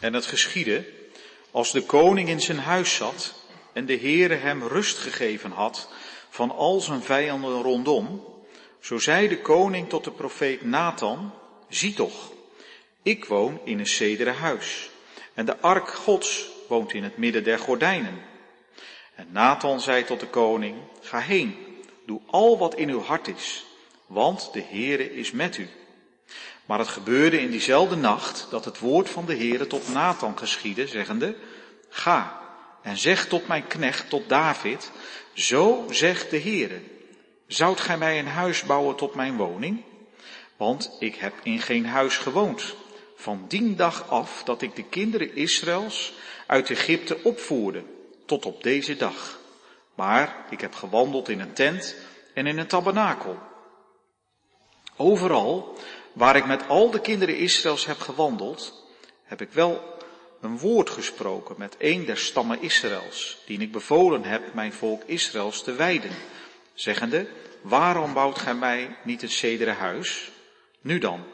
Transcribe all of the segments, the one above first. En het geschiedde, als de koning in zijn huis zat en de Heere hem rust gegeven had van al zijn vijanden rondom, zo zei de koning tot de profeet Nathan, zie toch, ik woon in een cederen huis en de ark Gods woont in het midden der gordijnen. En Nathan zei tot de koning, ga heen, doe al wat in uw hart is, want de Heere is met u. Maar het gebeurde in diezelfde nacht dat het woord van de Heere tot Nathan geschiedde, zeggende, ga en zeg tot mijn knecht, tot David, zo zegt de Heere, zoudt gij mij een huis bouwen tot mijn woning? Want ik heb in geen huis gewoond, van dien dag af dat ik de kinderen Israëls uit Egypte opvoerde, tot op deze dag. Maar ik heb gewandeld in een tent en in een tabernakel. Overal waar ik met al de kinderen Israëls heb gewandeld, heb ik wel een woord gesproken met een der stammen Israëls, die ik bevolen heb mijn volk Israëls te wijden, zeggende, waarom bouwt gij mij niet het cederen huis? Nu dan,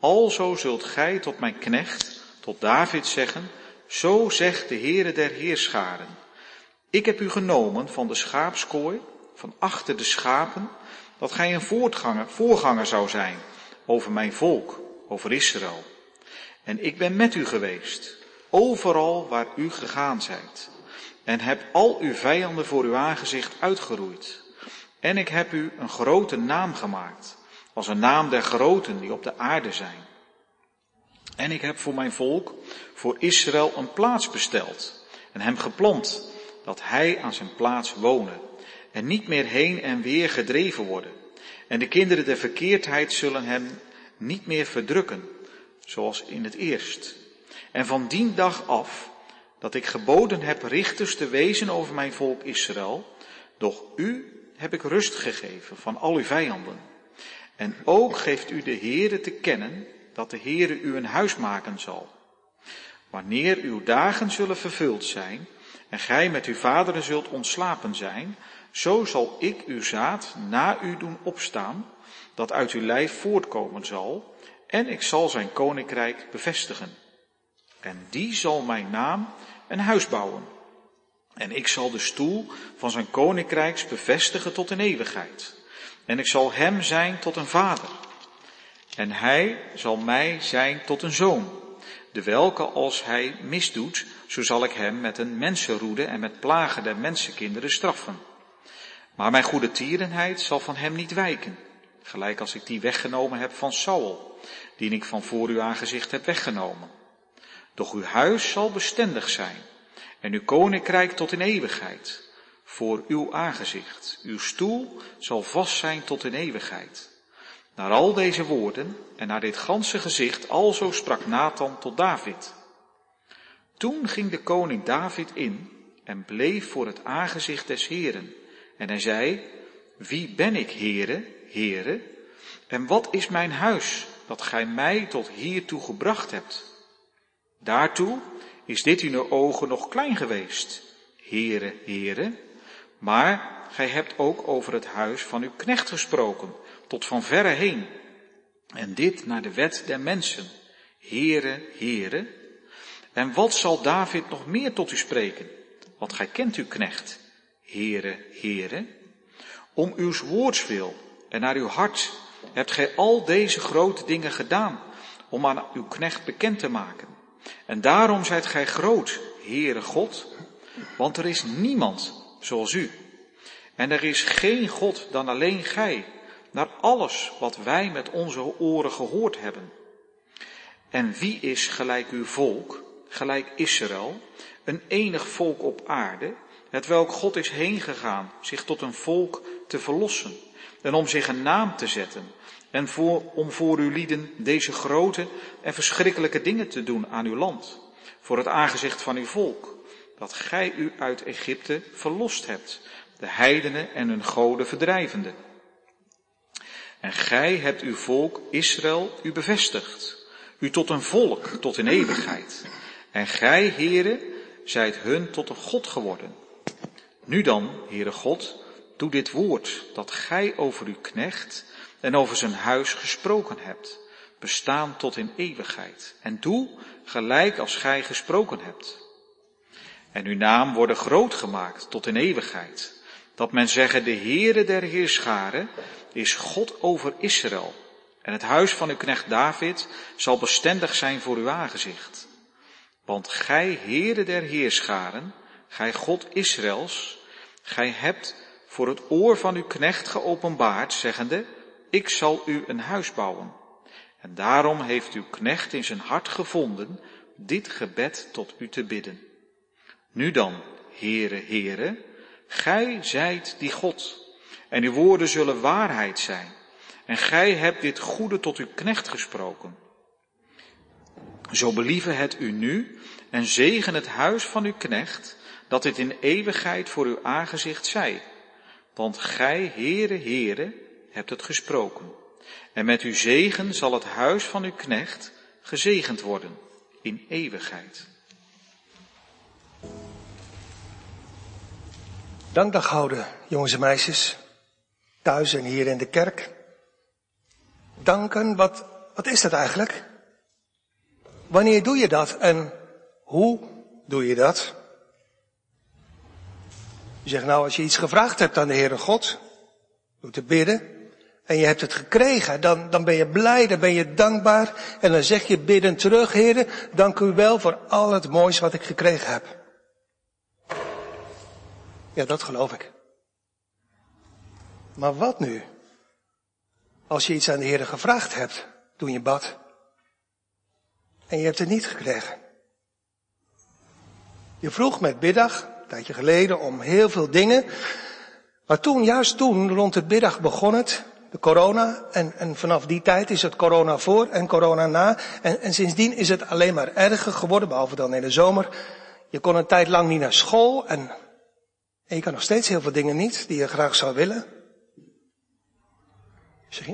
alzo zult gij tot mijn knecht, tot David zeggen, zo zegt de Heere der heerscharen, ik heb u genomen van de schaapskooi, van achter de schapen, dat gij een voorganger zou zijn over mijn volk, over Israël. En ik ben met u geweest, overal waar u gegaan zijt, en heb al uw vijanden voor uw aangezicht uitgeroeid. En ik heb u een grote naam gemaakt, als een naam der groten die op de aarde zijn. En ik heb voor mijn volk, voor Israël, een plaats besteld en hem geplant, dat hij aan zijn plaats wonen en niet meer heen en weer gedreven worden. En de kinderen der verkeerdheid zullen hem niet meer verdrukken, zoals in het eerst. En van dien dag af, dat ik geboden heb richters te wezen over mijn volk Israël, doch u heb ik rust gegeven van al uw vijanden. En ook geeft u de Heere te kennen, dat de Heere u een huis maken zal. Wanneer uw dagen zullen vervuld zijn, en gij met uw vaderen zult ontslapen zijn, zo zal ik uw zaad na u doen opstaan, dat uit uw lijf voortkomen zal, en ik zal zijn koninkrijk bevestigen. En die zal mijn naam een huis bouwen. En ik zal de stoel van zijn koninkrijks bevestigen tot in eeuwigheid. En ik zal hem zijn tot een vader. En hij zal mij zijn tot een zoon. Dewelke als hij misdoet, zo zal ik hem met een mensenroede en met plagen der mensenkinderen straffen. Maar mijn goedertierenheid zal van hem niet wijken, gelijk als ik die weggenomen heb van Saul, die ik van voor uw aangezicht heb weggenomen. Doch uw huis zal bestendig zijn, en uw koninkrijk tot in eeuwigheid, voor uw aangezicht. Uw stoel zal vast zijn tot in eeuwigheid. Naar al deze woorden en naar dit ganse gezicht, alzo sprak Nathan tot David. Toen ging de koning David in en bleef voor het aangezicht des Heren. En hij zei, wie ben ik, Heere, Heere, en wat is mijn huis, dat gij mij tot hiertoe gebracht hebt? Daartoe is dit in uw ogen nog klein geweest, Heere, Heere, maar gij hebt ook over het huis van uw knecht gesproken, tot van verre heen, en dit naar de wet der mensen, Heere, Heere. En wat zal David nog meer tot u spreken, want gij kent uw knecht, Heere, Heere. Om uw woords wil en naar uw hart hebt gij al deze grote dingen gedaan, om aan uw knecht bekend te maken. En daarom zijt gij groot, Heere God, want er is niemand zoals u. En er is geen God dan alleen gij, naar alles wat wij met onze oren gehoord hebben. En wie is gelijk uw volk, gelijk Israël, een enig volk op aarde, hetwelk God is heengegaan zich tot een volk te verlossen en om zich een naam te zetten en om voor uw lieden deze grote en verschrikkelijke dingen te doen aan uw land, voor het aangezicht van uw volk, dat gij u uit Egypte verlost hebt, de heidenen en hun goden verdrijvende. En gij hebt uw volk Israël u bevestigd, u tot een volk, tot in eeuwigheid. En gij, Heere, zijt hun tot een God geworden. Nu dan, Heere God, doe dit woord, dat gij over uw knecht en over zijn huis gesproken hebt, bestaan tot in eeuwigheid. En doe gelijk als gij gesproken hebt. En uw naam worden groot gemaakt tot in eeuwigheid, dat men zeggen, de Heere der Heerscharen is God over Israël. En het huis van uw knecht David zal bestendig zijn voor uw aangezicht. Want gij, Heere der Heerscharen, gij God Israëls, gij hebt voor het oor van uw knecht geopenbaard, zeggende, ik zal u een huis bouwen. En daarom heeft uw knecht in zijn hart gevonden dit gebed tot u te bidden. Nu dan, Heere, Heere, gij zijt die God, en uw woorden zullen waarheid zijn. En gij hebt dit goede tot uw knecht gesproken. Zo believe het u nu en zegen het huis van uw knecht, dat dit in eeuwigheid voor uw aangezicht zij. Want gij, Heere, Heere, hebt het gesproken. En met uw zegen zal het huis van uw knecht gezegend worden in eeuwigheid. Dankdag houden, jongens en meisjes, thuis en hier in de kerk. Danken, wat is dat eigenlijk? Wanneer doe je dat en hoe doe je dat? Je zegt nou, als je iets gevraagd hebt aan de Heere God, door te bidden, en je hebt het gekregen, dan ben je blij, dan ben je dankbaar, en dan zeg je bidden terug, Heere, dank u wel voor al het moois wat ik gekregen heb. Ja, dat geloof ik. Maar wat nu? Als je iets aan de Heere gevraagd hebt, toen je bad, en je hebt het niet gekregen. Je vroeg met biddag, een tijdje geleden, om heel veel dingen. Maar toen, juist toen, rond het biddag begon het, de corona. En vanaf die tijd is het corona voor en corona na. En sindsdien is het alleen maar erger geworden, behalve dan in de zomer. Je kon een tijd lang niet naar school en je kan nog steeds heel veel dingen niet die je graag zou willen.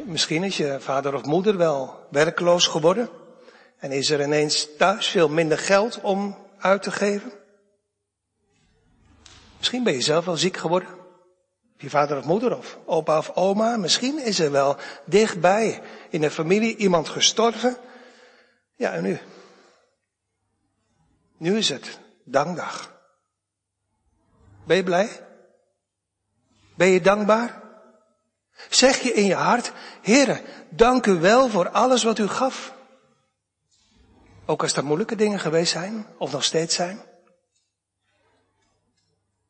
Misschien is je vader of moeder wel werkloos geworden. En is er ineens thuis veel minder geld om uit te geven. Misschien ben je zelf wel ziek geworden. Je vader of moeder of opa of oma. Misschien is er wel dichtbij in de familie iemand gestorven. Ja, en nu? Nu is het dankdag. Ben je blij? Ben je dankbaar? Zeg je in je hart, Heere, dank u wel voor alles wat u gaf. Ook als dat moeilijke dingen geweest zijn, of nog steeds zijn.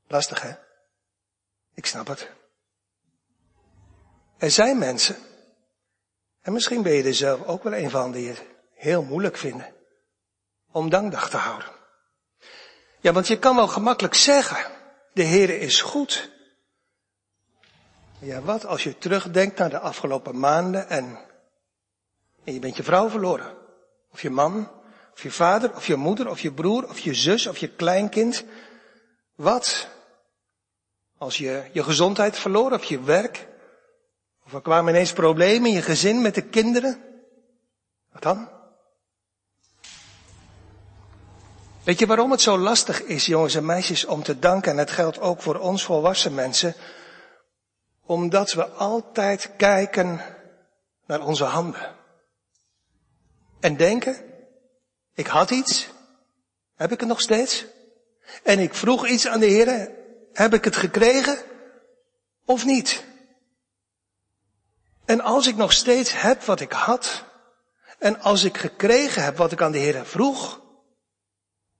Lastig, hè? Ik snap het. Er zijn mensen, en misschien ben je er zelf ook wel een van, die het heel moeilijk vinden om dankdag te houden. Ja, want je kan wel gemakkelijk zeggen, de Heere is goed. Ja, wat als je terugdenkt naar de afgelopen maanden en je bent je vrouw verloren. Of je man, of je vader, of je moeder, of je broer, of je zus, of je kleinkind. Wat als je je gezondheid verloor, of je werk. Of er kwamen ineens problemen in je gezin met de kinderen. Wat dan? Weet je waarom het zo lastig is, jongens en meisjes, om te danken? En het geldt ook voor ons volwassen mensen. Omdat we altijd kijken naar onze handen. En denken, ik had iets, heb ik het nog steeds? En ik vroeg iets aan de Heere, heb ik het gekregen of niet? En als ik nog steeds heb wat ik had, en als ik gekregen heb wat ik aan de Heere vroeg,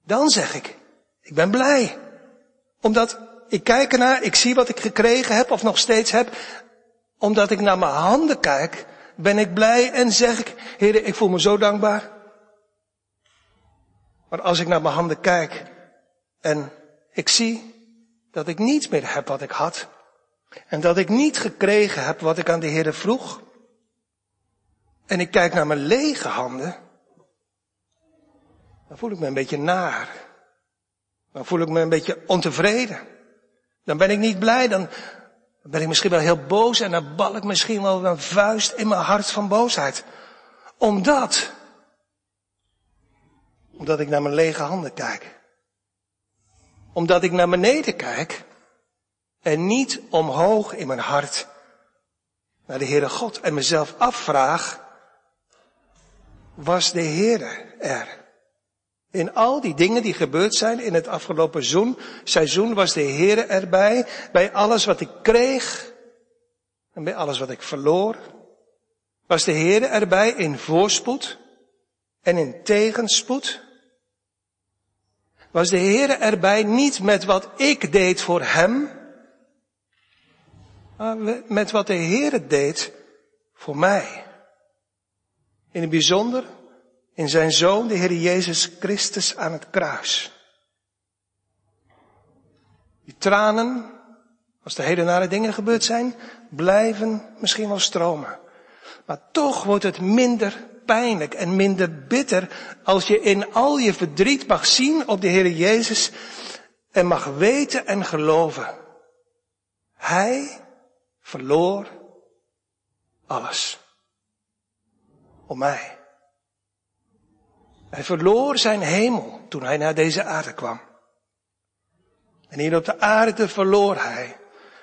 dan zeg ik, ik ben blij. Omdat ik kijk ernaar, ik zie wat ik gekregen heb of nog steeds heb. Omdat ik naar mijn handen kijk, ben ik blij en zeg ik, Heere, ik voel me zo dankbaar. Maar als ik naar mijn handen kijk en ik zie dat ik niets meer heb wat ik had. En dat ik niet gekregen heb wat ik aan de Heere vroeg. En ik kijk naar mijn lege handen. Dan voel ik me een beetje naar. Dan voel ik me een beetje ontevreden. Dan ben ik niet blij, dan ben ik misschien wel heel boos en dan bal ik misschien wel een vuist in mijn hart van boosheid. Omdat ik naar mijn lege handen kijk. Omdat ik naar beneden kijk en niet omhoog in mijn hart naar de Heere God en mezelf afvraag, was de Heere er? In al die dingen die gebeurd zijn in het afgelopen seizoen was de Heere erbij. Bij alles wat ik kreeg en bij alles wat ik verloor, was de Heere erbij in voorspoed en in tegenspoed. Was de Heere erbij niet met wat ik deed voor hem, maar met wat de Heere deed voor mij. In het bijzonder in zijn Zoon, de Heer Jezus Christus, aan het kruis. Die tranen, als de hele nare dingen gebeurd zijn, blijven misschien wel stromen. Maar toch wordt het minder pijnlijk en minder bitter als je in al je verdriet mag zien op de Heer Jezus en mag weten en geloven. Hij verloor alles. Om mij. Hij verloor zijn hemel toen hij naar deze aarde kwam. En hier op de aarde verloor hij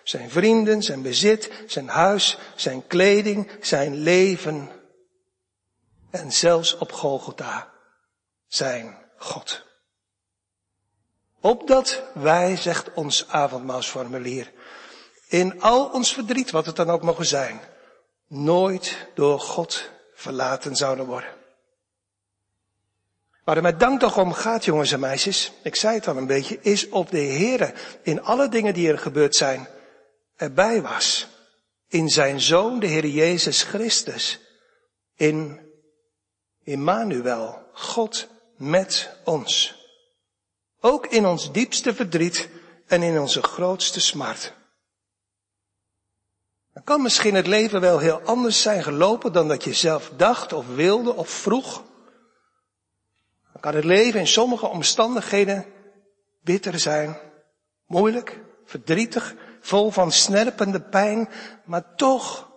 zijn vrienden, zijn bezit, zijn huis, zijn kleding, zijn leven. En zelfs op Golgotha zijn God. Opdat wij, zegt ons avondmaalsformulier, in al ons verdriet, wat het dan ook mogen zijn, nooit door God verlaten zouden worden. Waar het met dank toch om gaat, jongens en meisjes, ik zei het al een beetje, is op de Heere in alle dingen die er gebeurd zijn, erbij was. In zijn Zoon, de Heer Jezus Christus. In Immanuel, God met ons. Ook in ons diepste verdriet en in onze grootste smart. Dan kan misschien het leven wel heel anders zijn gelopen dan dat je zelf dacht of wilde of vroeg. Dan kan het leven in sommige omstandigheden bitter zijn, moeilijk, verdrietig, vol van snerpende pijn, maar toch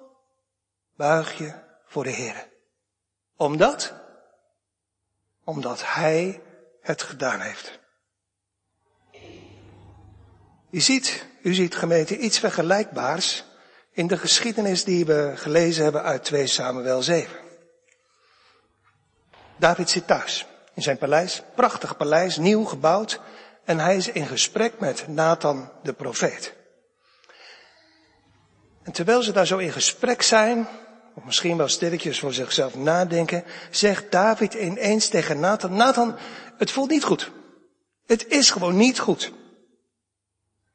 buig je voor de Heer. Omdat Hij het gedaan heeft. U ziet gemeente iets vergelijkbaars in de geschiedenis die we gelezen hebben uit 2 Samuel 7. David zit thuis in zijn paleis, prachtig paleis, nieuw gebouwd. En hij is in gesprek met Nathan de profeet. En terwijl ze daar zo in gesprek zijn, of misschien wel stilletjes voor zichzelf nadenken, zegt David ineens tegen Nathan: Nathan, het voelt niet goed. Het is gewoon niet goed.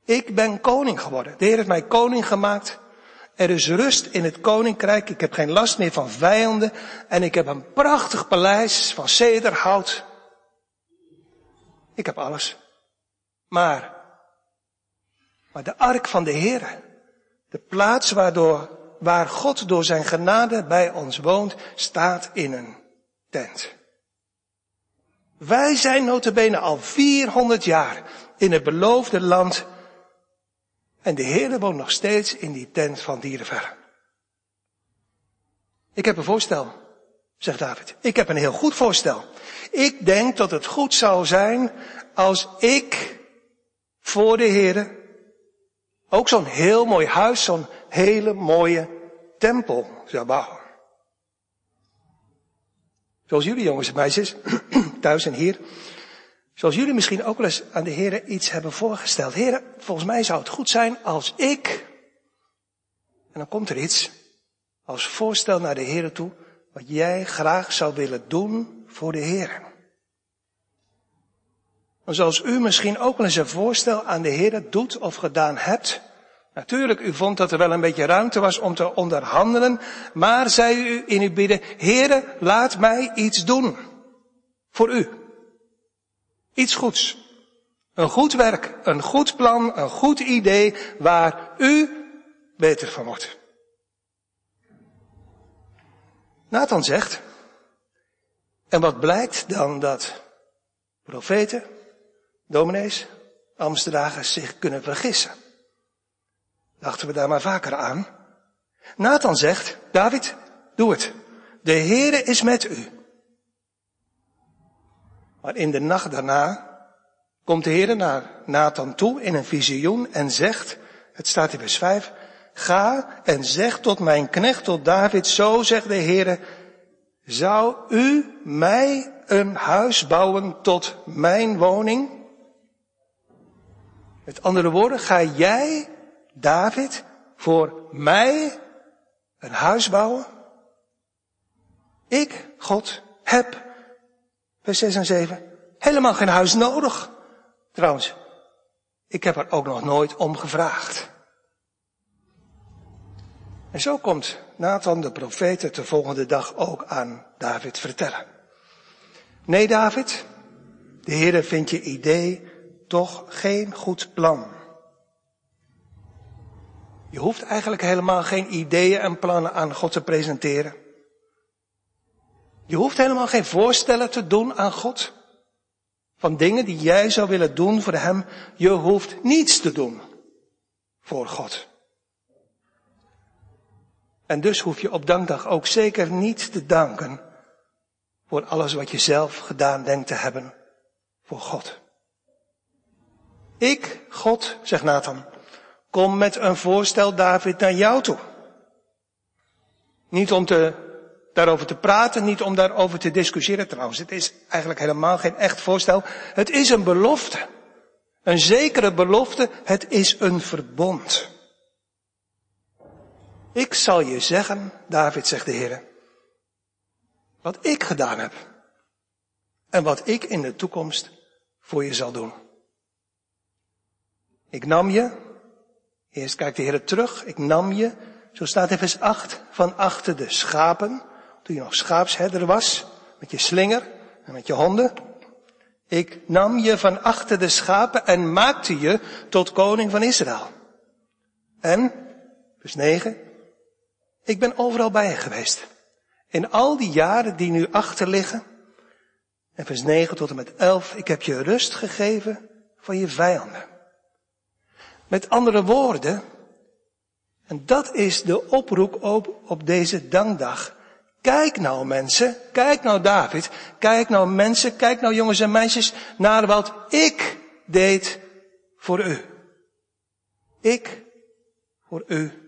Ik ben koning geworden. De Heer heeft mij koning gemaakt. Er is rust in het koninkrijk. Ik heb geen last meer van vijanden. En ik heb een prachtig paleis van cederhout. Ik heb alles. Maar de ark van de Heer, de plaats waar God door zijn genade bij ons woont, staat in een tent. Wij zijn nota bene al 400 jaar in het beloofde land. En de Heere woont nog steeds in die tent van dierenverre. Ik heb een voorstel, zegt David. Ik heb een heel goed voorstel. Ik denk dat het goed zou zijn als ik voor de Heere ook zo'n heel mooi huis, zo'n hele mooie tempel zou bouwen. Zoals jullie, jongens en meisjes, thuis en hier, zoals jullie misschien ook wel eens aan de Heere iets hebben voorgesteld. Heere, volgens mij zou het goed zijn als ik, en dan komt er iets, als voorstel naar de Heere toe, wat jij graag zou willen doen voor de Heere. En zoals u misschien ook wel eens een voorstel aan de Heere doet of gedaan hebt. Natuurlijk, u vond dat er wel een beetje ruimte was om te onderhandelen, maar zei u in uw bidden: Heere, laat mij iets doen voor u. Iets goeds. Een goed werk, een goed plan, een goed idee waar u beter van wordt. Nathan zegt, en wat blijkt dan dat profeten, dominees, ambtsdragers zich kunnen vergissen? Dachten we daar maar vaker aan. Nathan zegt, David, doe het. De Heere is met u. Maar in de nacht daarna komt de Heere naar Nathan toe in een visioen en zegt, het staat in vers 5, ga en zeg tot mijn knecht, tot David, zo zegt de Heere, zou u mij een huis bouwen tot mijn woning? Met andere woorden, ga jij, David, voor mij een huis bouwen? Ik, God, heb, vers 6 en 7, helemaal geen huis nodig. Trouwens, ik heb er ook nog nooit om gevraagd. En zo komt Nathan de profeet het de volgende dag ook aan David vertellen. Nee, David, de Heere vindt je idee toch geen goed plan. Je hoeft eigenlijk helemaal geen ideeën en plannen aan God te presenteren. Je hoeft helemaal geen voorstellen te doen aan God. Van dingen die jij zou willen doen voor hem. Je hoeft niets te doen voor God. En dus hoef je op dankdag ook zeker niet te danken voor alles wat je zelf gedaan denkt te hebben voor God. Ik, God, zegt Nathan, kom met een voorstel, David, naar jou toe. Niet om daarover te praten, niet om daarover te discussiëren trouwens. Het is eigenlijk helemaal geen echt voorstel. Het is een belofte. Een zekere belofte. Het is een verbond. Ik zal je zeggen, David, zegt de Heer, wat ik gedaan heb. En wat ik in de toekomst voor je zal doen. Ik nam je. Eerst kijkt de Heer terug. Ik nam je. Zo staat in vers 8. Van achter de schapen. Toen je nog schaapsherder was. Met je slinger. En met je honden. Ik nam je van achter de schapen. En maakte je tot koning van Israël. En. Vers 9. Ik ben overal bij je geweest. In al die jaren die nu achter liggen. En vers 9 tot en met 11. Ik heb je rust gegeven van je vijanden. Met andere woorden, en dat is de oproep op deze dankdag. Kijk nou mensen, kijk nou David, kijk nou mensen, kijk nou jongens en meisjes naar wat ik deed voor u. Ik voor u.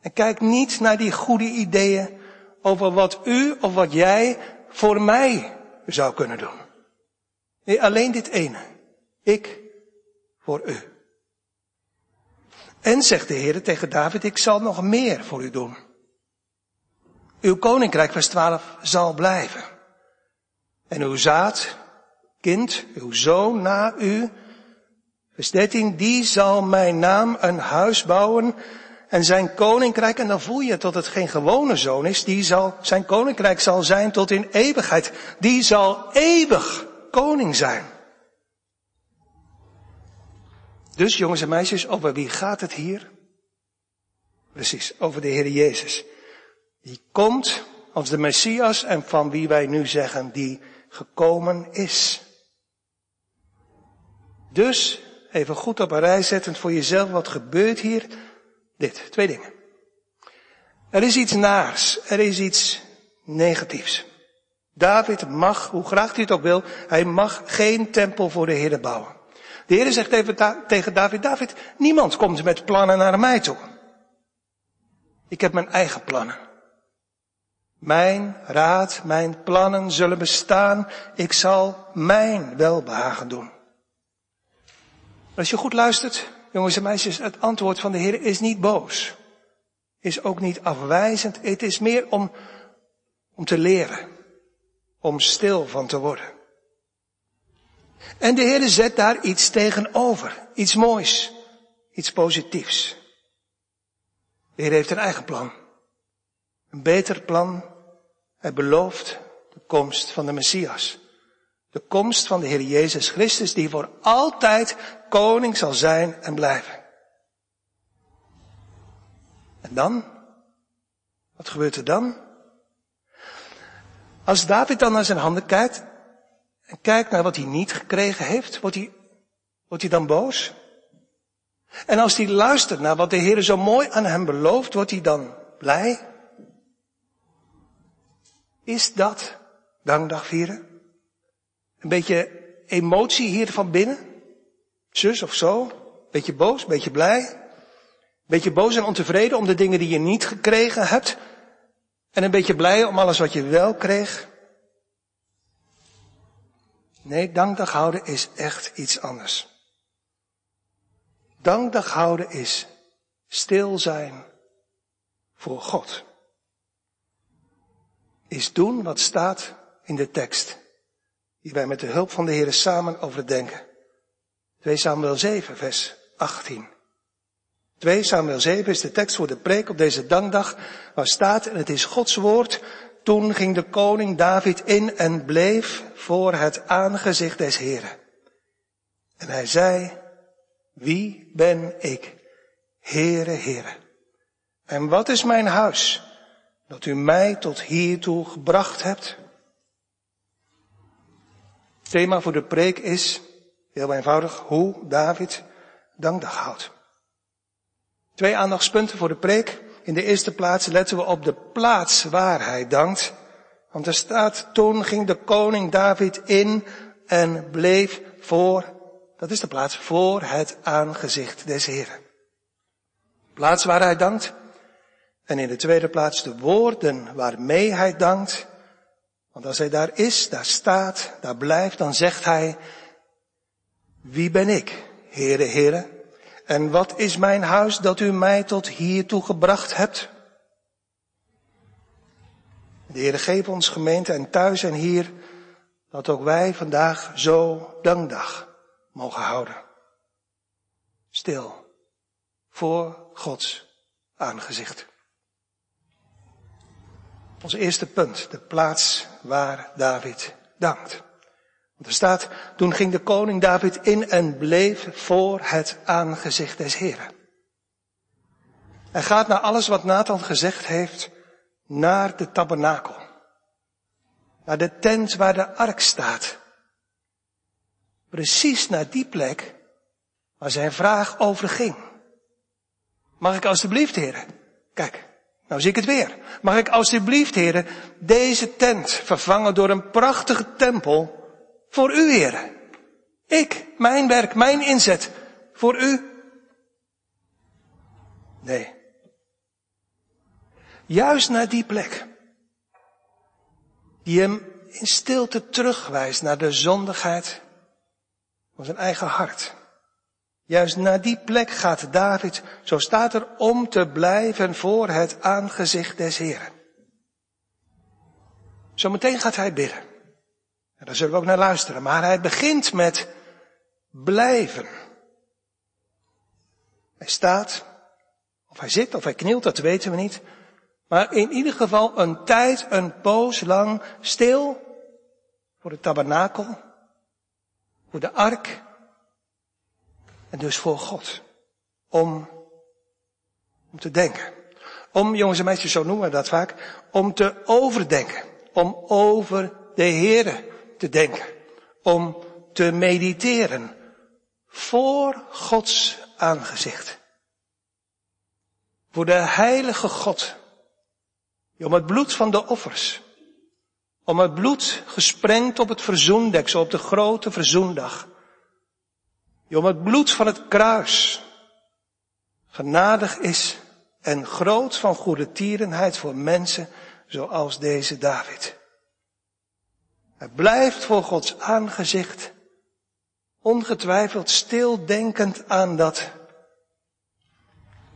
En kijk niet naar die goede ideeën over wat u of wat jij voor mij zou kunnen doen. Nee, alleen dit ene. Ik voor u. En zegt de Heer tegen David, ik zal nog meer voor u doen. Uw koninkrijk, vers 12, zal blijven. En uw kind, uw zoon na u, vers 13, die zal mijn naam een huis bouwen en zijn koninkrijk, en dan voel je dat het geen gewone zoon is, zijn koninkrijk zal zijn tot in eeuwigheid. Die zal eeuwig koning zijn. Dus jongens en meisjes, over wie gaat het hier? Precies, over de Heer Jezus. Die komt als de Messias en van wie wij nu zeggen die gekomen is. Dus, even goed op een rij zettend voor jezelf, wat gebeurt hier? Twee dingen. Er is iets naars, er is iets negatiefs. David mag, hoe graag hij het ook wil, hij mag geen tempel voor de Heer bouwen. De Heer zegt even tegen David, David, niemand komt met plannen naar mij toe. Ik heb mijn eigen plannen. Mijn raad, mijn plannen zullen bestaan. Ik zal mijn welbehagen doen. Als je goed luistert, jongens en meisjes, het antwoord van de Heer is niet boos. Is ook niet afwijzend. Het is meer om te leren. Om stil van te worden. En de Heer zet daar iets tegenover. Iets moois. Iets positiefs. De Heer heeft een eigen plan. Een beter plan. Hij belooft de komst van de Messias. De komst van de Heer Jezus Christus die voor altijd koning zal zijn en blijven. En dan? Wat gebeurt er dan? Als David dan naar zijn handen kijkt. En kijk naar wat hij niet gekregen heeft. Wordt hij dan boos? En als hij luistert naar wat de Heer zo mooi aan hem belooft. Wordt hij dan blij? Is dat dankdag vieren? Een beetje emotie hier van binnen? Zus of zo? Beetje boos, beetje blij? Beetje boos en ontevreden om de dingen die je niet gekregen hebt. En een beetje blij om alles wat je wel kreeg. Nee, dankdag houden is echt iets anders. Dankdag houden is stil zijn voor God. Is doen wat staat in de tekst, die wij met de hulp van de Heere samen overdenken. 2 Samuel 7, vers 18. 2 Samuel 7 is de tekst voor de preek op deze dankdag, waar staat, en het is Gods woord, toen ging de koning David in en bleef voor het aangezicht des Heeren. En hij zei, wie ben ik, Heere, Heere? En wat is mijn huis, dat u mij tot hiertoe gebracht hebt? Het thema voor de preek is, heel eenvoudig, hoe David dankdag houdt. 2 aandachtspunten voor de preek. In de eerste plaats letten we op de plaats waar hij dankt. Want er staat, toen ging de koning David in en bleef voor, dat is de plaats, voor het aangezicht des Heeren. Plaats waar hij dankt. En in de tweede plaats de woorden waarmee hij dankt. Want als hij daar is, daar staat, daar blijft, dan zegt hij, wie ben ik, Heere, Heere? En wat is mijn huis dat u mij tot hiertoe gebracht hebt? De Heere geef ons gemeente en thuis en hier, dat ook wij vandaag zo dankdag mogen houden. Stil, voor Gods aangezicht. Ons eerste punt, de plaats waar David dankt. Want er staat, toen ging de koning David in en bleef voor het aangezicht des Heren. Hij gaat naar alles wat Nathan gezegd heeft, naar de tabernakel. Naar de tent waar de ark staat. Precies naar die plek waar zijn vraag over ging. Mag ik alstublieft, Heren? Kijk. Nou zie ik het weer. Mag ik alstublieft, Heren, deze tent vervangen door een prachtige tempel voor u, Heren. Ik, mijn werk, mijn inzet, voor u. Nee. Juist naar die plek, die hem in stilte terugwijst naar de zondigheid van zijn eigen hart. Juist naar die plek gaat David, zo staat er, om te blijven voor het aangezicht des Heren. Zometeen gaat hij bidden. En daar zullen we ook naar luisteren. Maar hij begint met blijven. Hij staat, of hij zit, of hij knielt, dat weten we niet. Maar in ieder geval een tijd, een poos lang stil voor de tabernakel, voor de ark. En dus voor God. Om te denken. Om, jongens en meisjes, zo noemen we dat vaak. Om te overdenken. Om over de Heere te denken. Om te mediteren. Voor Gods aangezicht. Voor de heilige God. Om het bloed van de offers. Om het bloed gesprengd op het verzoendeksel. Op de grote verzoendag. Die om het bloed van het kruis genadig is en groot van goedertierenheid voor mensen zoals deze David. Hij blijft voor Gods aangezicht ongetwijfeld stildenkend aan dat.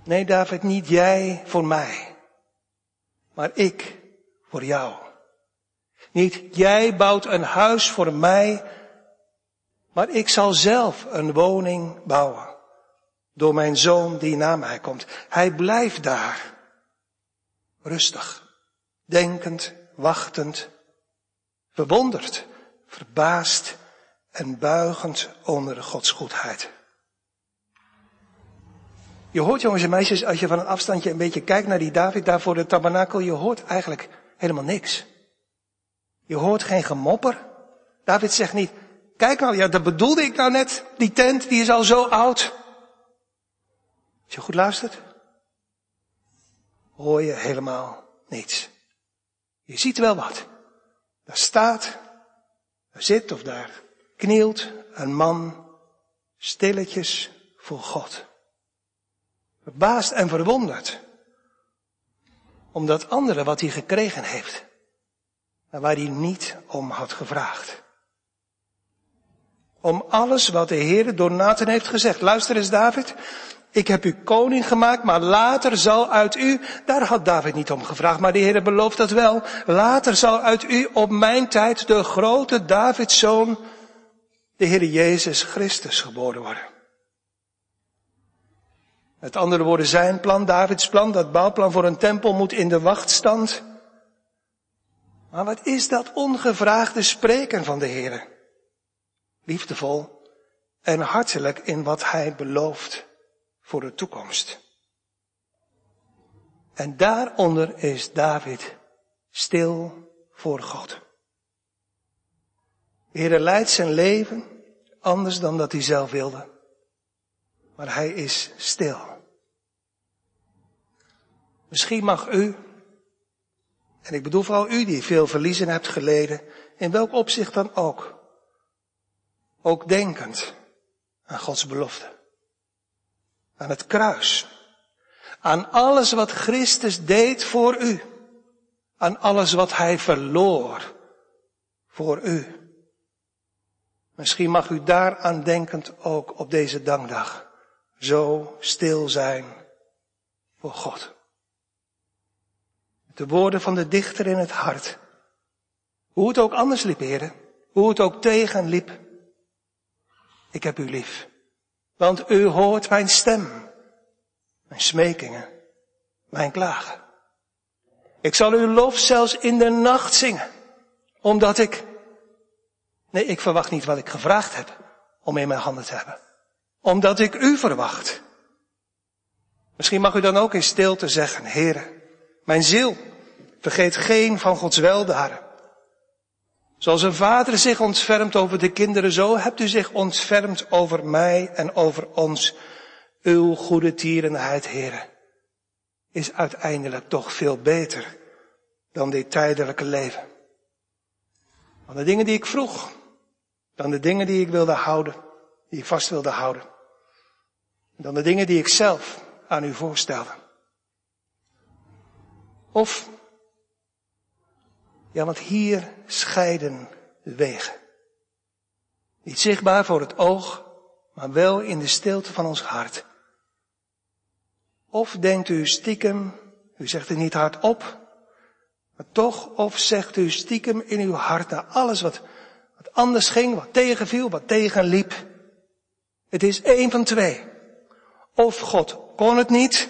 Nee, David, niet jij voor mij, maar ik voor jou. Niet jij bouwt een huis voor mij, maar ik zal zelf een woning bouwen. Door mijn zoon die na mij komt. Hij blijft daar. Rustig. Denkend. Wachtend. Verwonderd. Verbaasd. En buigend onder Gods goedheid. Je hoort, jongens en meisjes, als je van een afstandje een beetje kijkt naar die David daar voor de tabernakel. Je hoort eigenlijk helemaal niks. Je hoort geen gemopper. David zegt niet, kijk nou, ja, dat bedoelde ik nou net. Die tent, die is al zo oud. Als je goed luistert, hoor je helemaal niets. Je ziet wel wat. Daar staat, daar zit of daar knielt een man stilletjes voor God. Verbaasd en verwonderd. Om dat andere wat hij gekregen heeft. En waar hij niet om had gevraagd. om alles wat de Heer door Nathan heeft gezegd. Luister eens, David. Ik heb u koning gemaakt, maar later zal uit u... Daar had David niet om gevraagd, maar de Heer belooft dat wel. Later zal uit u op mijn tijd de grote Davidszoon, de Heer Jezus Christus, geboren worden. Met andere woorden, zijn plan, Davids plan, dat bouwplan voor een tempel moet in de wachtstand. Maar wat is dat ongevraagde spreken van de Heer? Liefdevol en hartelijk in wat hij belooft voor de toekomst. En daaronder is David stil voor God. De Heer leidt zijn leven anders dan dat hij zelf wilde. Maar hij is stil. Misschien mag u, en ik bedoel vooral u die veel verliezen hebt geleden, in welk opzicht dan ook, ook denkend aan Gods belofte. Aan het kruis. Aan alles wat Christus deed voor u. Aan alles wat hij verloor voor u. Misschien mag u daaraan denkend ook op deze dankdag zo stil zijn voor God. Met de woorden van de dichter in het hart. Hoe het ook anders liep, heren. Hoe het ook tegen liep. Ik heb u lief. Want u hoort mijn stem, mijn smekingen, mijn klagen. Ik zal uw lof zelfs in de nacht zingen, omdat ik... Nee, ik verwacht niet wat ik gevraagd heb om in mijn handen te hebben. Omdat ik u verwacht. Misschien mag u dan ook in stilte zeggen, Heere, mijn ziel vergeet geen van Gods weldaden. Zoals een vader zich ontfermt over de kinderen, zo hebt u zich ontfermd over mij en over ons. Uw goede tierenheid, Heere, is uiteindelijk toch veel beter dan dit tijdelijke leven. Dan de dingen die ik vroeg, dan de dingen die ik wilde houden, die ik vast wilde houden. Dan de dingen die ik zelf aan u voorstelde. Of... ja, want hier scheiden de wegen. Niet zichtbaar voor het oog, maar wel in de stilte van ons hart. Of denkt u stiekem, u zegt het niet hardop, maar toch, of zegt u stiekem in uw hart naar alles wat anders ging, wat tegenviel, wat tegenliep. Het is één van twee. Of God kon het niet...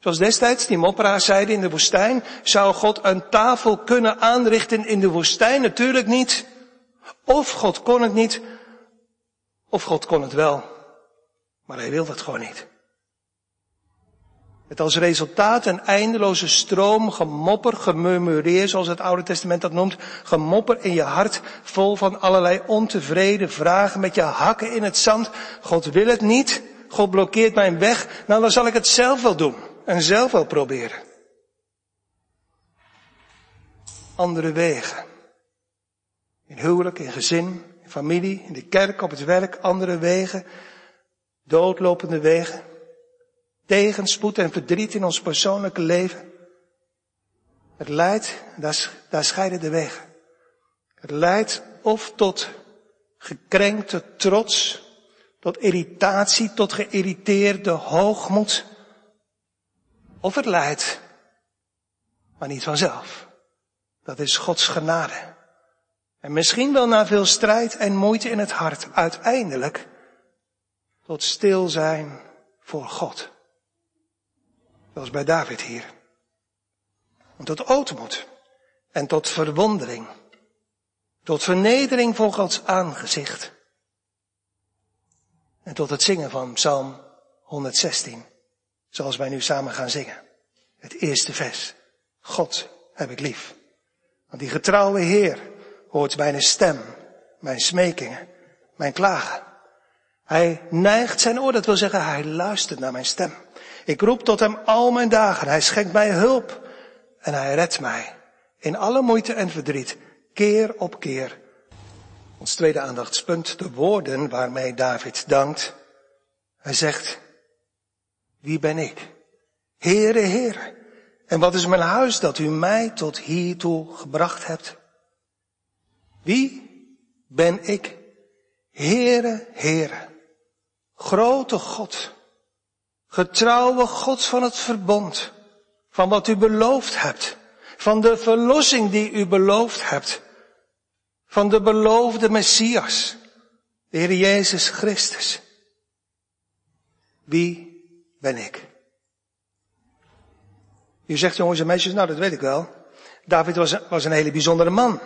Zoals destijds die mopperaars zeiden in de woestijn, zou God een tafel kunnen aanrichten in de woestijn? Natuurlijk niet. Of God kon het niet, of God kon het wel, maar hij wil dat gewoon niet. Met als resultaat een eindeloze stroom, gemopper, gemurmureer, zoals het Oude Testament dat noemt, gemopper in je hart, vol van allerlei ontevreden vragen, met je hakken in het zand. God wil het niet. God blokkeert mijn weg, nou dan zal ik het zelf wel doen en zelf wel proberen. Andere wegen. In huwelijk, in gezin, in familie, in de kerk, op het werk, andere wegen. Doodlopende wegen. Tegenspoed en verdriet in ons persoonlijke leven. Het leidt, daar scheiden de wegen. Het leidt of tot gekrenkte trots... tot irritatie, tot geïrriteerde hoogmoed. Of het leidt, maar niet vanzelf. Dat is Gods genade. En misschien wel na veel strijd en moeite in het hart, uiteindelijk tot stil zijn voor God. Zoals bij David hier. En tot ootmoed en tot verwondering. Tot vernedering voor Gods aangezicht. En tot het zingen van Psalm 116, zoals wij nu samen gaan zingen. Het eerste vers. God heb ik lief. Want die getrouwe Heer hoort mijn stem, mijn smekingen, mijn klagen. Hij neigt zijn oor, dat wil zeggen hij luistert naar mijn stem. Ik roep tot hem al mijn dagen, hij schenkt mij hulp en hij redt mij. In alle moeite en verdriet, keer op keer. Ons tweede aandachtspunt, de woorden waarmee David dankt. Hij zegt, wie ben ik? Heere, Heere, en wat is mijn huis dat u mij tot hiertoe gebracht hebt? Wie ben ik, Heere, Heere, grote God, getrouwe God van het verbond, van wat u beloofd hebt, van de verlossing die u beloofd hebt, van de beloofde Messias, de Heer Jezus Christus. Wie ben ik? U zegt, jongens en meisjes, nou dat weet ik wel. David was een hele bijzondere man.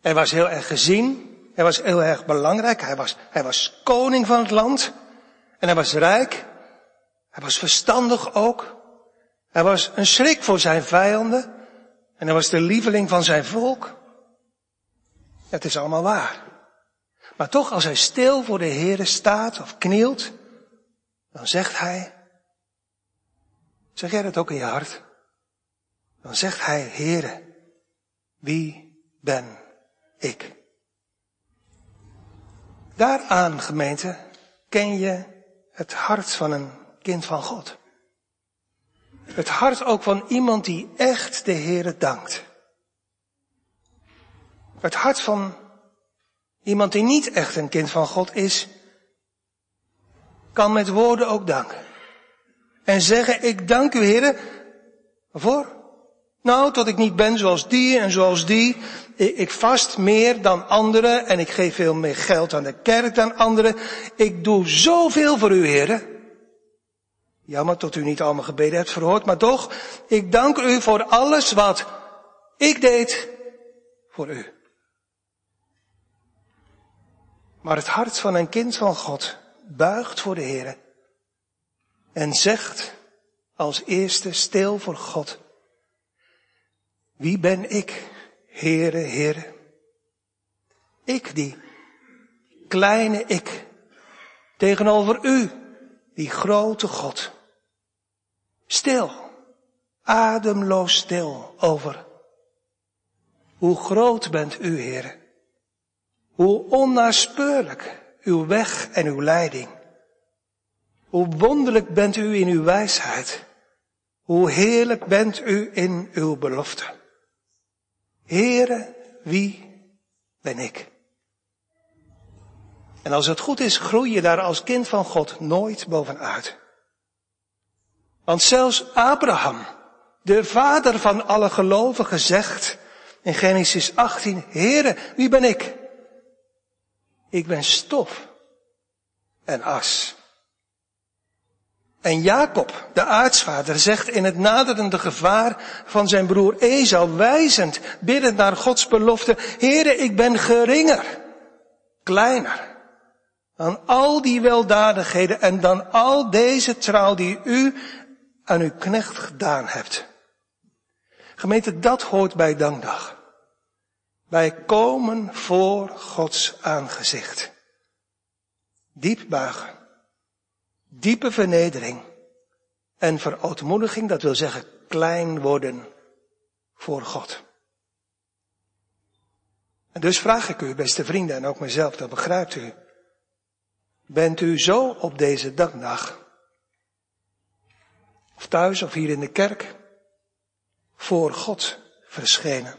Hij was heel erg gezien. Hij was heel erg belangrijk. Hij was koning van het land. En hij was rijk. Hij was verstandig ook. Hij was een schrik voor zijn vijanden. En hij was de lieveling van zijn volk. Het is allemaal waar. Maar toch, als hij stil voor de Heere staat of knielt, dan zegt hij, zeg jij dat ook in je hart? Dan zegt hij, Heere, wie ben ik? Daaraan, gemeente, ken je het hart van een kind van God. Het hart ook van iemand die echt de Heere dankt. Het hart van iemand die niet echt een kind van God is, kan met woorden ook danken. En zeggen, ik dank u, Heere, waarvoor? Nou, tot ik niet ben zoals die en zoals die. Ik vast meer dan anderen en ik geef veel meer geld aan de kerk dan anderen. Ik doe zoveel voor u, Heere. Jammer tot u niet allemaal gebeden hebt verhoord, maar toch, ik dank u voor alles wat ik deed voor u. Maar het hart van een kind van God buigt voor de Heere en zegt als eerste stil voor God, wie ben ik, Heere, Heere? Ik, die kleine ik, tegenover u, die grote God. Stil, ademloos stil over. Hoe groot bent u, Heere? Hoe onnaspeurlijk uw weg en uw leiding. Hoe wonderlijk bent u in uw wijsheid. Hoe heerlijk bent u in uw belofte. Heere, wie ben ik? En als het goed is, groei je daar als kind van God nooit bovenuit. Want zelfs Abraham, de vader van alle gelovigen, zegt in Genesis 18, Heere, wie ben ik? Ik ben stof en as. En Jacob, de aartsvader, zegt in het naderende gevaar van zijn broer Esau, wijzend, biddend naar Gods belofte, Heere, ik ben geringer, kleiner dan al die weldadigheden en dan al deze trouw die u aan uw knecht gedaan hebt. Gemeente, dat hoort bij Dankdag. Wij komen voor Gods aangezicht. Diep buigen. Diepe vernedering en verootmoediging, dat wil zeggen klein worden voor God. En dus vraag ik u, beste vrienden, en ook mezelf, dat begrijpt u. Bent u zo op deze Dankdag, of thuis of hier in de kerk, voor God verschenen?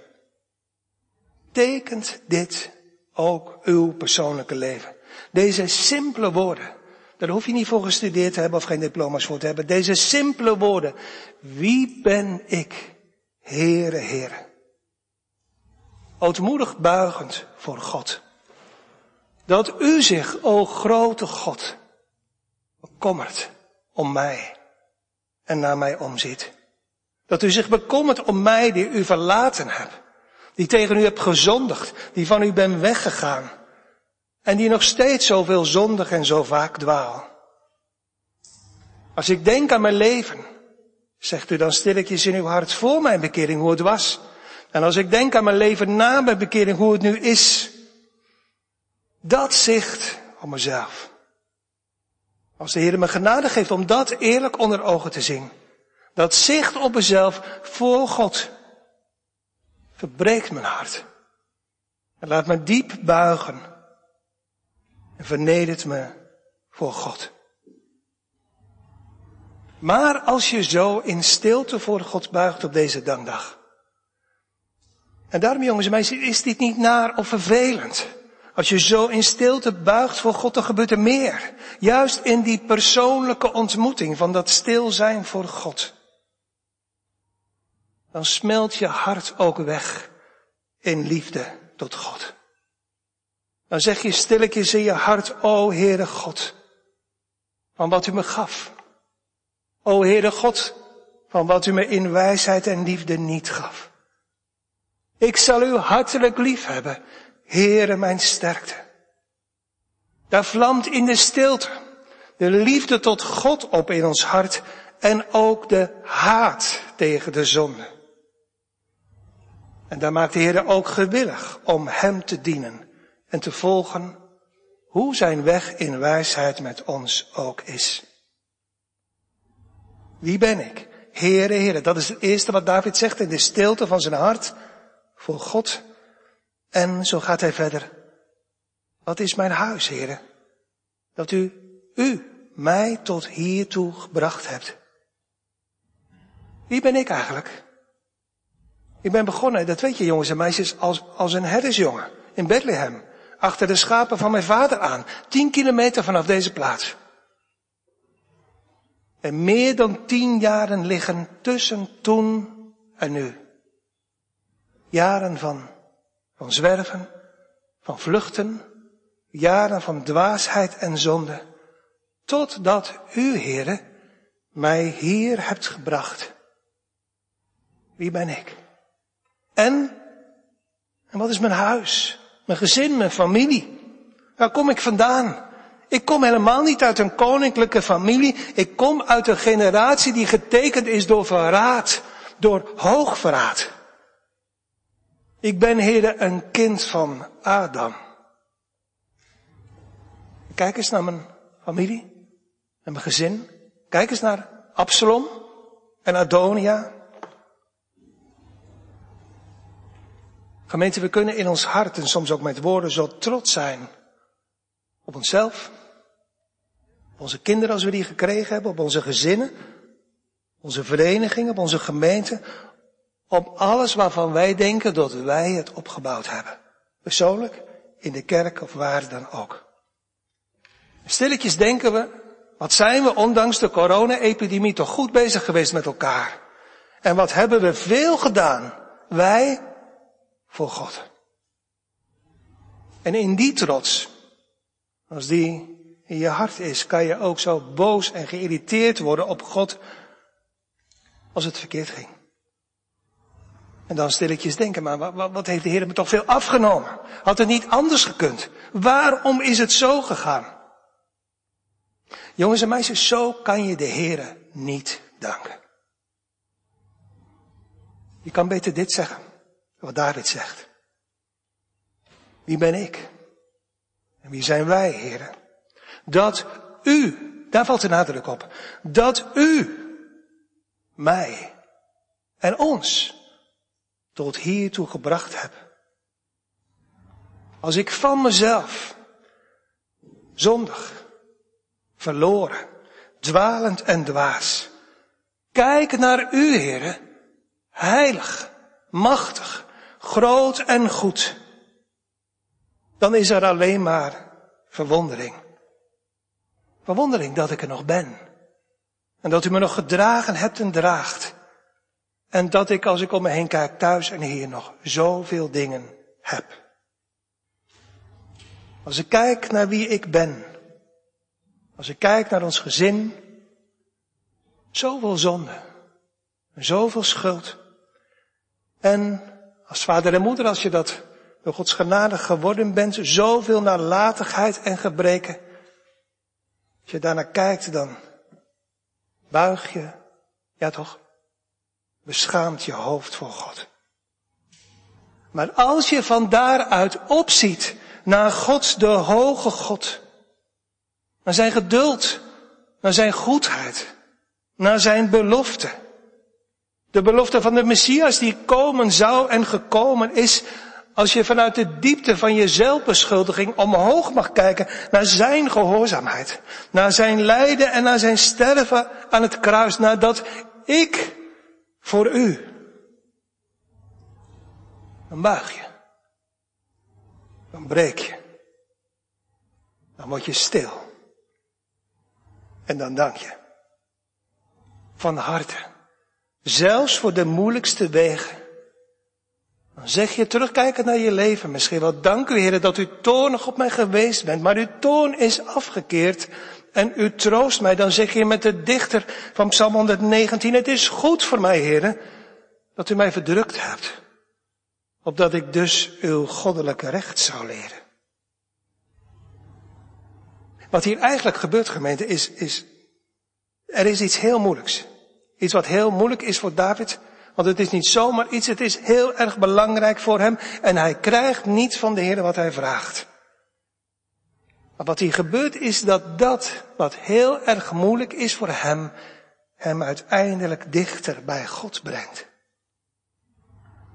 Tekent dit ook uw persoonlijke leven? Deze simpele woorden. Daar hoef je niet voor gestudeerd te hebben of geen diploma's voor te hebben. Deze simpele woorden. Wie ben ik, Heere, Heere? Ootmoedig buigend voor God. Dat u zich, o grote God, bekommert om mij en naar mij omziet. Dat u zich bekommert om mij die u verlaten hebt. Die tegen u hebt gezondigd. Die van u ben weggegaan. En die nog steeds zoveel zondig en zo vaak dwaal. Als ik denk aan mijn leven, zegt u dan stilletjes in uw hart voor mijn bekering hoe het was. En als ik denk aan mijn leven na mijn bekering hoe het nu is. Dat zicht om mezelf. Als de Heer me genade geeft om dat eerlijk onder ogen te zien. Dat zicht op mezelf voor God. Verbreekt mijn hart. En laat me diep buigen. En vernedert me voor God. Maar als je zo in stilte voor God buigt op deze Dankdag. En daarom, jongens en meisjes, is dit niet naar of vervelend. Als je zo in stilte buigt voor God, dan gebeurt er meer. Juist in die persoonlijke ontmoeting van dat stil zijn voor God. Dan smelt je hart ook weg in liefde tot God. Dan zeg je stilletjes in je hart, o Heere God, van wat u me gaf. O Heere God, van wat u me in wijsheid en liefde niet gaf. Ik zal u hartelijk lief hebben, Heere mijn sterkte. Daar vlamt in de stilte de liefde tot God op in ons hart en ook de haat tegen de zonde. En daar maakt de Heere ook gewillig om hem te dienen en te volgen hoe zijn weg in wijsheid met ons ook is. Wie ben ik? Heere, Heere, dat is het eerste wat David zegt in de stilte van zijn hart voor God. En zo gaat hij verder. Wat is mijn huis, Heere, dat u mij tot hiertoe gebracht hebt? Wie ben ik eigenlijk? Ik ben begonnen, dat weet je jongens en meisjes, als een herdersjongen in Bethlehem. Achter de schapen van mijn vader aan. 10 kilometer vanaf deze plaats. En meer dan 10 jaren liggen tussen toen en nu. Jaren van zwerven, van vluchten, jaren van dwaasheid en zonde, totdat u, Heere, mij hier hebt gebracht. Wie ben ik? En wat is mijn huis, mijn gezin, mijn familie? Waar kom ik vandaan? Ik kom helemaal niet uit een koninklijke familie. Ik kom uit een generatie die getekend is door verraad, door hoogverraad. Ik ben, Heere, een kind van Adam. Kijk eens naar mijn familie en mijn gezin. Kijk eens naar Absalom en Adonia. Gemeente, we kunnen in ons hart en soms ook met woorden zo trots zijn op onszelf, op onze kinderen als we die gekregen hebben, op onze gezinnen, onze verenigingen, op onze gemeente, op alles waarvan wij denken dat wij het opgebouwd hebben. Persoonlijk, in de kerk of waar dan ook. Stilletjes denken we, wat zijn we ondanks de corona-epidemie toch goed bezig geweest met elkaar. En wat hebben we veel gedaan, wij voor God. En in die trots, als die in je hart is, kan je ook zo boos en geïrriteerd worden op God als het verkeerd ging. En dan stilletjes denken, maar wat heeft de Heer me toch veel afgenomen? Had het niet anders gekund? Waarom is het zo gegaan? Jongens en meisjes, zo kan je de Heer niet danken. Je kan beter dit zeggen, wat David zegt. Wie ben ik? En wie zijn wij, Heer? Dat u, daar valt de nadruk op, dat u mij en ons tot hiertoe gebracht heb. Als ik van mezelf, zondig, verloren, dwalend en dwaas, kijk naar u, Heere, heilig, machtig, groot en goed, dan is er alleen maar verwondering. Verwondering dat ik er nog ben. En dat u me nog gedragen hebt en draagt. En dat ik, als ik om me heen kijk, thuis en hier nog zoveel dingen heb. Als ik kijk naar wie ik ben. Als ik kijk naar ons gezin. Zoveel zonde. Zoveel schuld. En als vader en moeder, als je dat door Gods genade geworden bent. Zoveel nalatigheid en gebreken. Als je daarnaar kijkt, dan buig je. Ja toch? Beschaamt je hoofd voor God. Maar als je van daaruit opziet naar God, de hoge God, naar zijn geduld, naar zijn goedheid, naar zijn belofte, de belofte van de Messias die komen zou en gekomen is, als je vanuit de diepte van je zelfbeschuldiging omhoog mag kijken naar zijn gehoorzaamheid, naar zijn lijden en naar zijn sterven aan het kruis, naar dat ik voor u, dan buig je, dan breek je, Dan word je stil. En dan dank je. Van harte. Zelfs voor de moeilijkste wegen. Dan zeg je terugkijken naar je leven. Misschien wel: dank u, Heer, dat u toornig op mij geweest bent. Maar uw toorn is afgekeerd. En u troost mij. Dan zeg je met de dichter van Psalm 119. Het is goed voor mij, Heer, dat u mij verdrukt hebt. Opdat ik dus uw goddelijke recht zou leren. Wat hier eigenlijk gebeurt, gemeente, is er is iets heel moeilijks. Iets wat heel moeilijk is voor David. Want het is niet zomaar iets, het is heel erg belangrijk voor hem. En hij krijgt niet van de Heer wat hij vraagt. Maar wat hier gebeurt is dat wat heel erg moeilijk is voor hem, hem uiteindelijk dichter bij God brengt.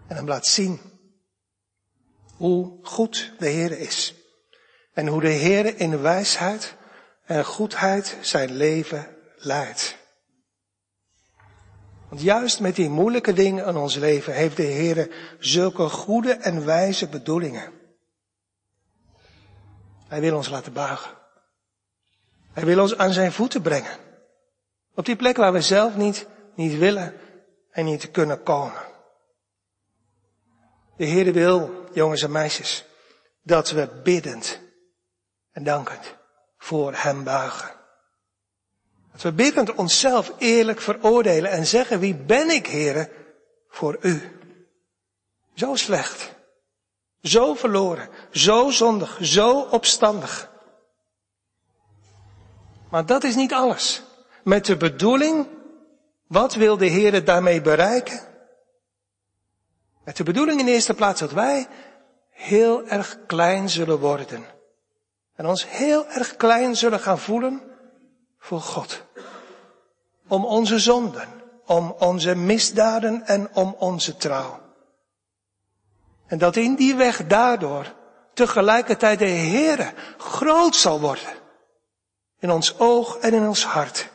En hem laat zien hoe goed de Heer is. En hoe de Heer in wijsheid en goedheid zijn leven leidt. Want juist met die moeilijke dingen in ons leven heeft de Heer zulke goede en wijze bedoelingen. Hij wil ons laten buigen. Hij wil ons aan zijn voeten brengen. Op die plek waar we zelf niet willen en niet kunnen komen. De Heer wil, jongens en meisjes, dat we biddend en dankend voor hem buigen. Dat we biddend onszelf eerlijk veroordelen en zeggen: wie ben ik, Heere, voor u? Zo slecht, zo verloren, zo zondig, zo opstandig. Maar dat is niet alles. Met de bedoeling, wat wil de Heere daarmee bereiken? Met de bedoeling in de eerste plaats dat wij heel erg klein zullen worden. En ons heel erg klein zullen gaan voelen voor God. Om onze zonden, om onze misdaden en om onze trouw. En dat in die weg daardoor tegelijkertijd de Heere groot zal worden. In ons oog en in ons hart.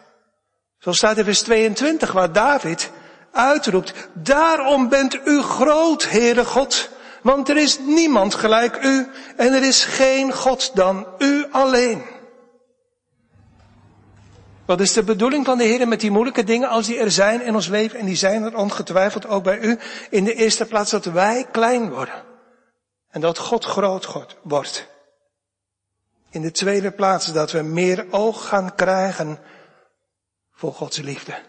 Zo staat in vers 22 waar David uitroept: daarom bent u groot, Heere God. Want er is niemand gelijk u en er is geen God dan u alleen. Wat is de bedoeling van de Heer met die moeilijke dingen als die er zijn in ons leven? En die zijn er ongetwijfeld ook bij u. In de eerste plaats dat wij klein worden. En dat God groot wordt. In de tweede plaats dat we meer oog gaan krijgen voor Gods liefde.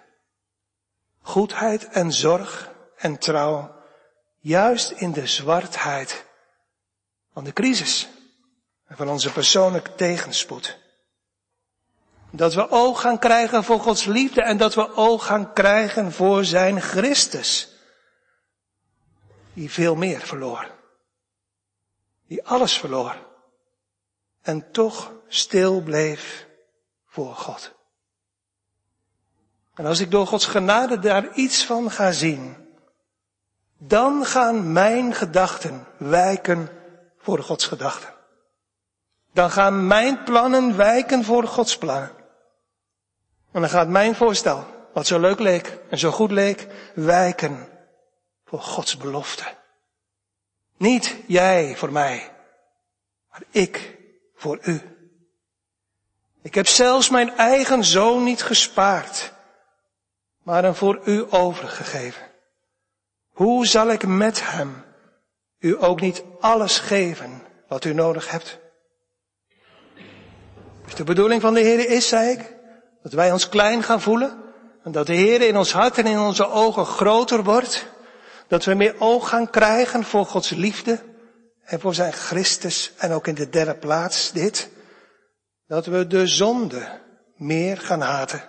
Goedheid en zorg en trouw. Juist in de zwartheid van de crisis en van onze persoonlijke tegenspoed. Dat we oog gaan krijgen voor Gods liefde en dat we oog gaan krijgen voor zijn Christus. Die veel meer verloor. Die alles verloor. En toch stil bleef voor God. En als ik door Gods genade daar iets van ga zien, dan gaan mijn gedachten wijken voor Gods gedachten. Dan gaan mijn plannen wijken voor Gods plannen. En dan gaat mijn voorstel, wat zo leuk leek en zo goed leek, wijken voor Gods belofte. Niet jij voor mij, maar ik voor u. Ik heb zelfs mijn eigen zoon niet gespaard, maar hem voor u overgegeven. Hoe zal ik met hem u ook niet alles geven wat u nodig hebt? Dus de bedoeling van de Heer is, zei ik, dat wij ons klein gaan voelen. En dat de Heer in ons hart en in onze ogen groter wordt. Dat we meer oog gaan krijgen voor Gods liefde en voor zijn Christus. En ook in de derde plaats dit. Dat we de zonde meer gaan haten.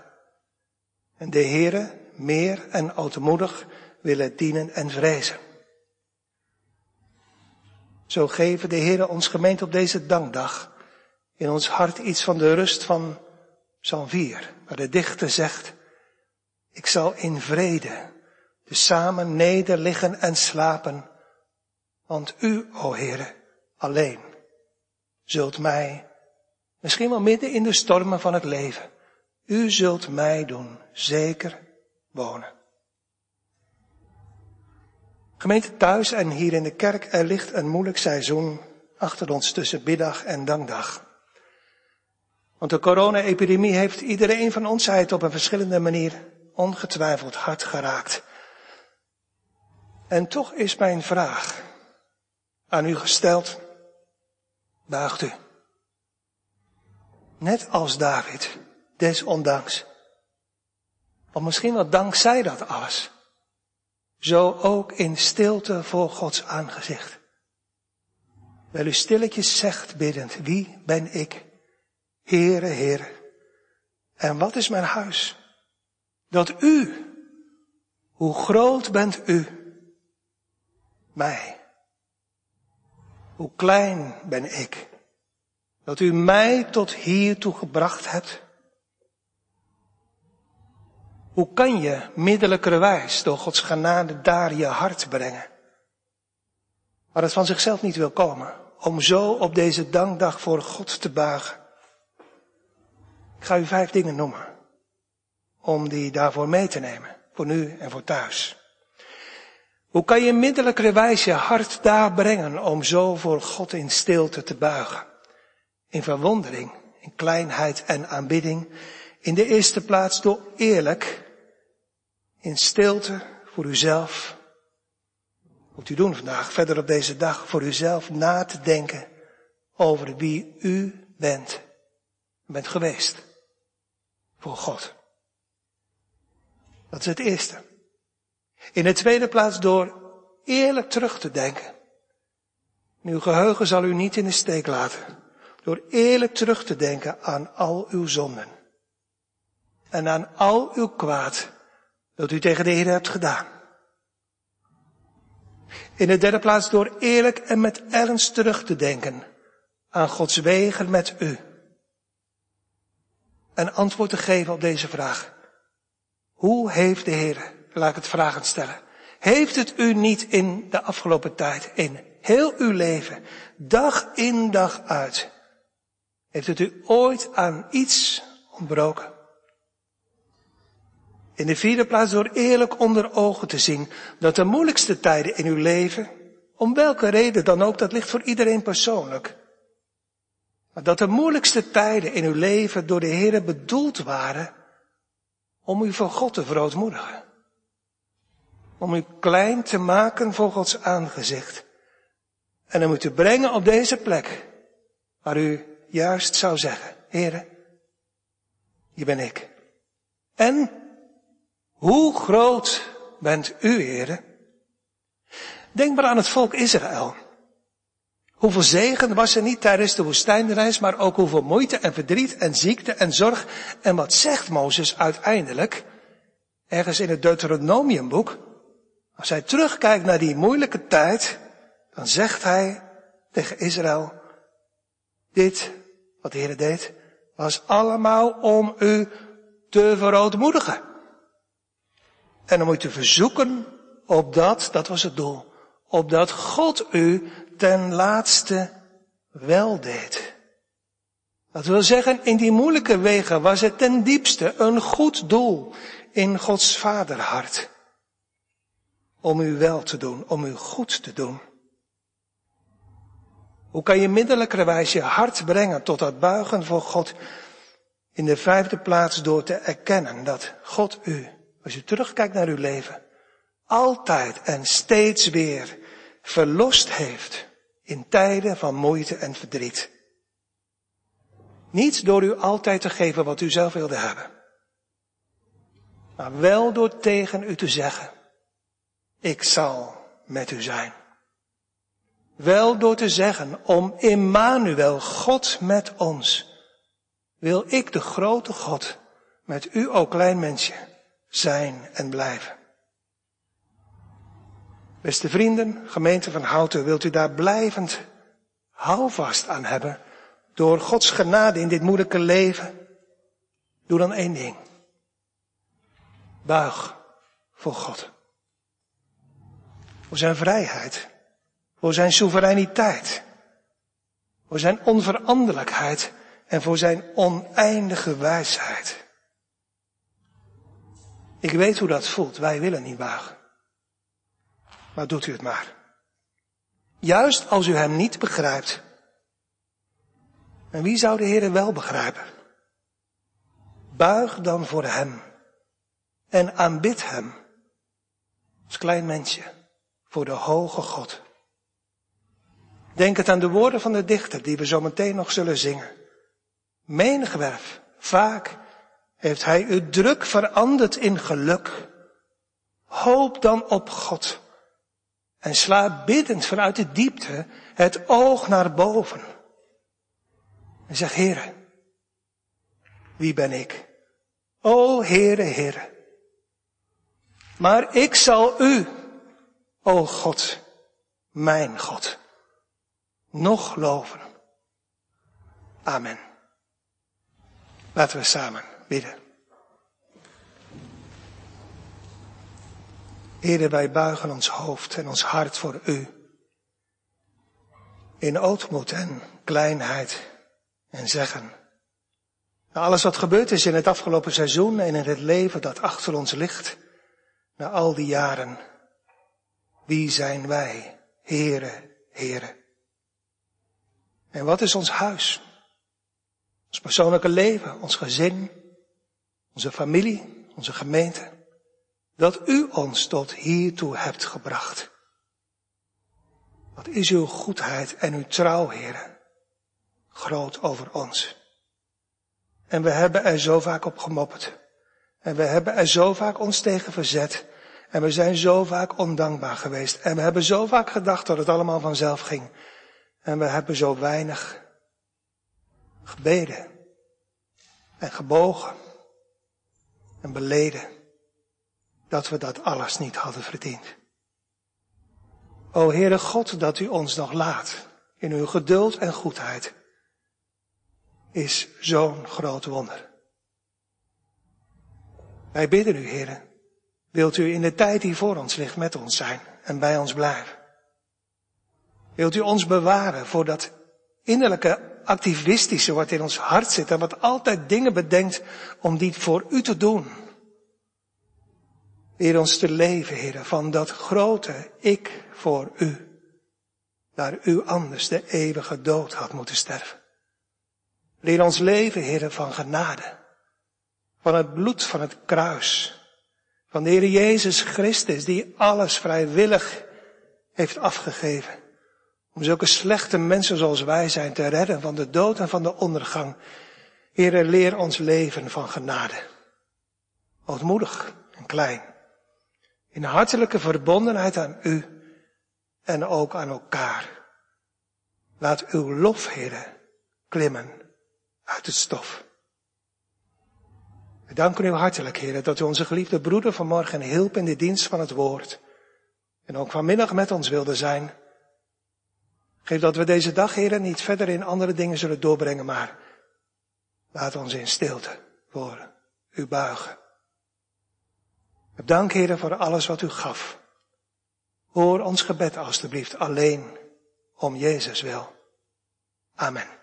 En de Heer meer en ootmoedig willen dienen en vrezen. Zo geven de Heere ons, gemeente, op deze dankdag in ons hart iets van de rust van Psalm 4. Waar de dichter zegt: ik zal in vrede dus samen nederliggen en slapen. Want u, o Heere, alleen zult mij, misschien wel midden in de stormen van het leven, u zult mij doen zeker wonen. Gemeente, thuis en hier in de kerk, er ligt een moeilijk seizoen achter ons tussen biddag en dankdag. Want de corona-epidemie heeft iedereen van ons, uit op een verschillende manier ongetwijfeld hard geraakt. En toch is mijn vraag aan u gesteld: buigt u? Net als David, desondanks. Of misschien wel dankzij dat alles. Zo ook in stilte voor Gods aangezicht. Wel u stilletjes zegt biddend: wie ben ik? Heere, Heere. En wat is mijn huis? Dat u, hoe groot bent u, mij. Hoe klein ben ik. Dat u mij tot hiertoe gebracht hebt. Hoe kan je middelijkerwijs door Gods genade daar je hart brengen? Maar het van zichzelf niet wil komen. Om zo op deze dankdag voor God te buigen. Ik ga u 5 dingen noemen. Om die daarvoor mee te nemen. Voor nu en voor thuis. Hoe kan je middelijkerwijs je hart daar brengen om zo voor God in stilte te buigen? In verwondering, in kleinheid en aanbidding. In de eerste plaats door eerlijk, in stilte voor uzelf. Moet u doen vandaag, verder op deze dag, voor uzelf na te denken over wie u bent geweest voor God. Dat is het eerste. In de tweede plaats door eerlijk terug te denken. Uw geheugen zal u niet in de steek laten. Door eerlijk terug te denken aan al uw zonden. En aan al uw kwaad dat u tegen de Heer hebt gedaan. In de derde plaats door eerlijk en met ernst terug te denken aan Gods wegen met u. En antwoord te geven op deze vraag. Hoe heeft de Heer, laat ik het vragen stellen, heeft het u niet in de afgelopen tijd, in heel uw leven, dag in dag uit, heeft het u ooit aan iets ontbroken? In de vierde plaats door eerlijk onder ogen te zien dat de moeilijkste tijden in uw leven, om welke reden dan ook, dat ligt voor iedereen persoonlijk, maar dat de moeilijkste tijden in uw leven door de Heer bedoeld waren om u voor God te verootmoedigen. Om u klein te maken voor Gods aangezicht. En hem u te brengen op deze plek waar u juist zou zeggen: Heere, hier ben ik. En hoe groot bent u, Heere? Denk maar aan het volk Israël. Hoeveel zegen was er niet tijdens de woestijnreis, maar ook hoeveel moeite en verdriet en ziekte en zorg. En wat zegt Mozes uiteindelijk? Ergens in het Deuteronomiumboek. Als hij terugkijkt naar die moeilijke tijd, dan zegt hij tegen Israël: dit, wat de Heer deed, was allemaal om u te verootmoedigen. En om u te verzoeken, opdat, dat was het doel, opdat God u ten laatste wel deed. Dat wil zeggen, in die moeilijke wegen was het ten diepste een goed doel in Gods vaderhart. Om u wel te doen, om u goed te doen. Hoe kan je middelijkerwijs je hart brengen tot dat buigen voor God? In de vijfde plaats door te erkennen dat God u, als u terugkijkt naar uw leven, altijd en steeds weer verlost heeft in tijden van moeite en verdriet. Niet door u altijd te geven wat u zelf wilde hebben. Maar wel door tegen u te zeggen: ik zal met u zijn. Wel door te zeggen: om Immanuel, God met ons, wil ik, de grote God, met u, o klein mensje, zijn en blijven. Beste vrienden, gemeente van Houten, wilt u daar blijvend houvast aan hebben door Gods genade in dit moeilijke leven? Doe dan 1 ding. Buig voor God. Voor zijn vrijheid. Voor zijn soevereiniteit. Voor zijn onveranderlijkheid. En voor zijn oneindige wijsheid. Ik weet hoe dat voelt. Wij willen niet buigen. Maar doet u het maar. Juist als u hem niet begrijpt. En wie zou de Heer wel begrijpen? Buig dan voor hem en aanbid hem, als klein mensje, voor de hoge God. Denk het aan de woorden van de dichter die we zo meteen nog zullen zingen. Menigwerf, vaak heeft hij uw druk veranderd in geluk. Hoop dan op God en sla biddend vanuit de diepte het oog naar boven. En zeg, Heere, wie ben ik? O Heere, Heere. Maar ik zal u, o God, mijn God, nog loven. Amen. Laten we samen bidden. Heere, wij buigen ons hoofd en ons hart voor u. In ootmoed en kleinheid en zeggen. Na alles wat gebeurd is in het afgelopen seizoen en in het leven dat achter ons ligt. Na al die jaren. Wie zijn wij, Heere, Heere? En wat is ons huis? Ons persoonlijke leven, ons gezin, onze familie, onze gemeente. Dat u ons tot hiertoe hebt gebracht. Wat is uw goedheid en uw trouw, Heere, groot over ons. En we hebben er zo vaak op gemopperd. En we hebben er zo vaak ons tegen verzet. En we zijn zo vaak ondankbaar geweest. En we hebben zo vaak gedacht dat het allemaal vanzelf ging. En we hebben zo weinig gebeden. En gebogen. En beleden. Dat we dat alles niet hadden verdiend. O Heere God, dat u ons nog laat in uw geduld en goedheid, is zo'n groot wonder. Wij bidden u, Heere, wilt u in de tijd die voor ons ligt met ons zijn en bij ons blijven? Wilt u ons bewaren voor dat innerlijke activistische wat in ons hart zit en wat altijd dingen bedenkt om die voor u te doen? Leer ons te leven, Heere, van dat grote ik voor u, daar u anders de eeuwige dood had moeten sterven. Leer ons leven, Heere, van genade, van het bloed van het kruis, van de Heer Jezus Christus die alles vrijwillig heeft afgegeven om zulke slechte mensen zoals wij zijn te redden van de dood en van de ondergang. Heere, leer ons leven van genade, ootmoedig en klein, in hartelijke verbondenheid aan u en ook aan elkaar. Laat uw lof, Heere, klimmen uit het stof. We danken u hartelijk, Heere, dat u onze geliefde broeder vanmorgen hielp in de dienst van het woord. En ook vanmiddag met ons wilde zijn. Geef dat we deze dag, Heere, niet verder in andere dingen zullen doorbrengen, maar laat ons in stilte voor u buigen. Dank, Heere, voor alles wat u gaf. Hoor ons gebed alstublieft alleen om Jezus wil. Amen.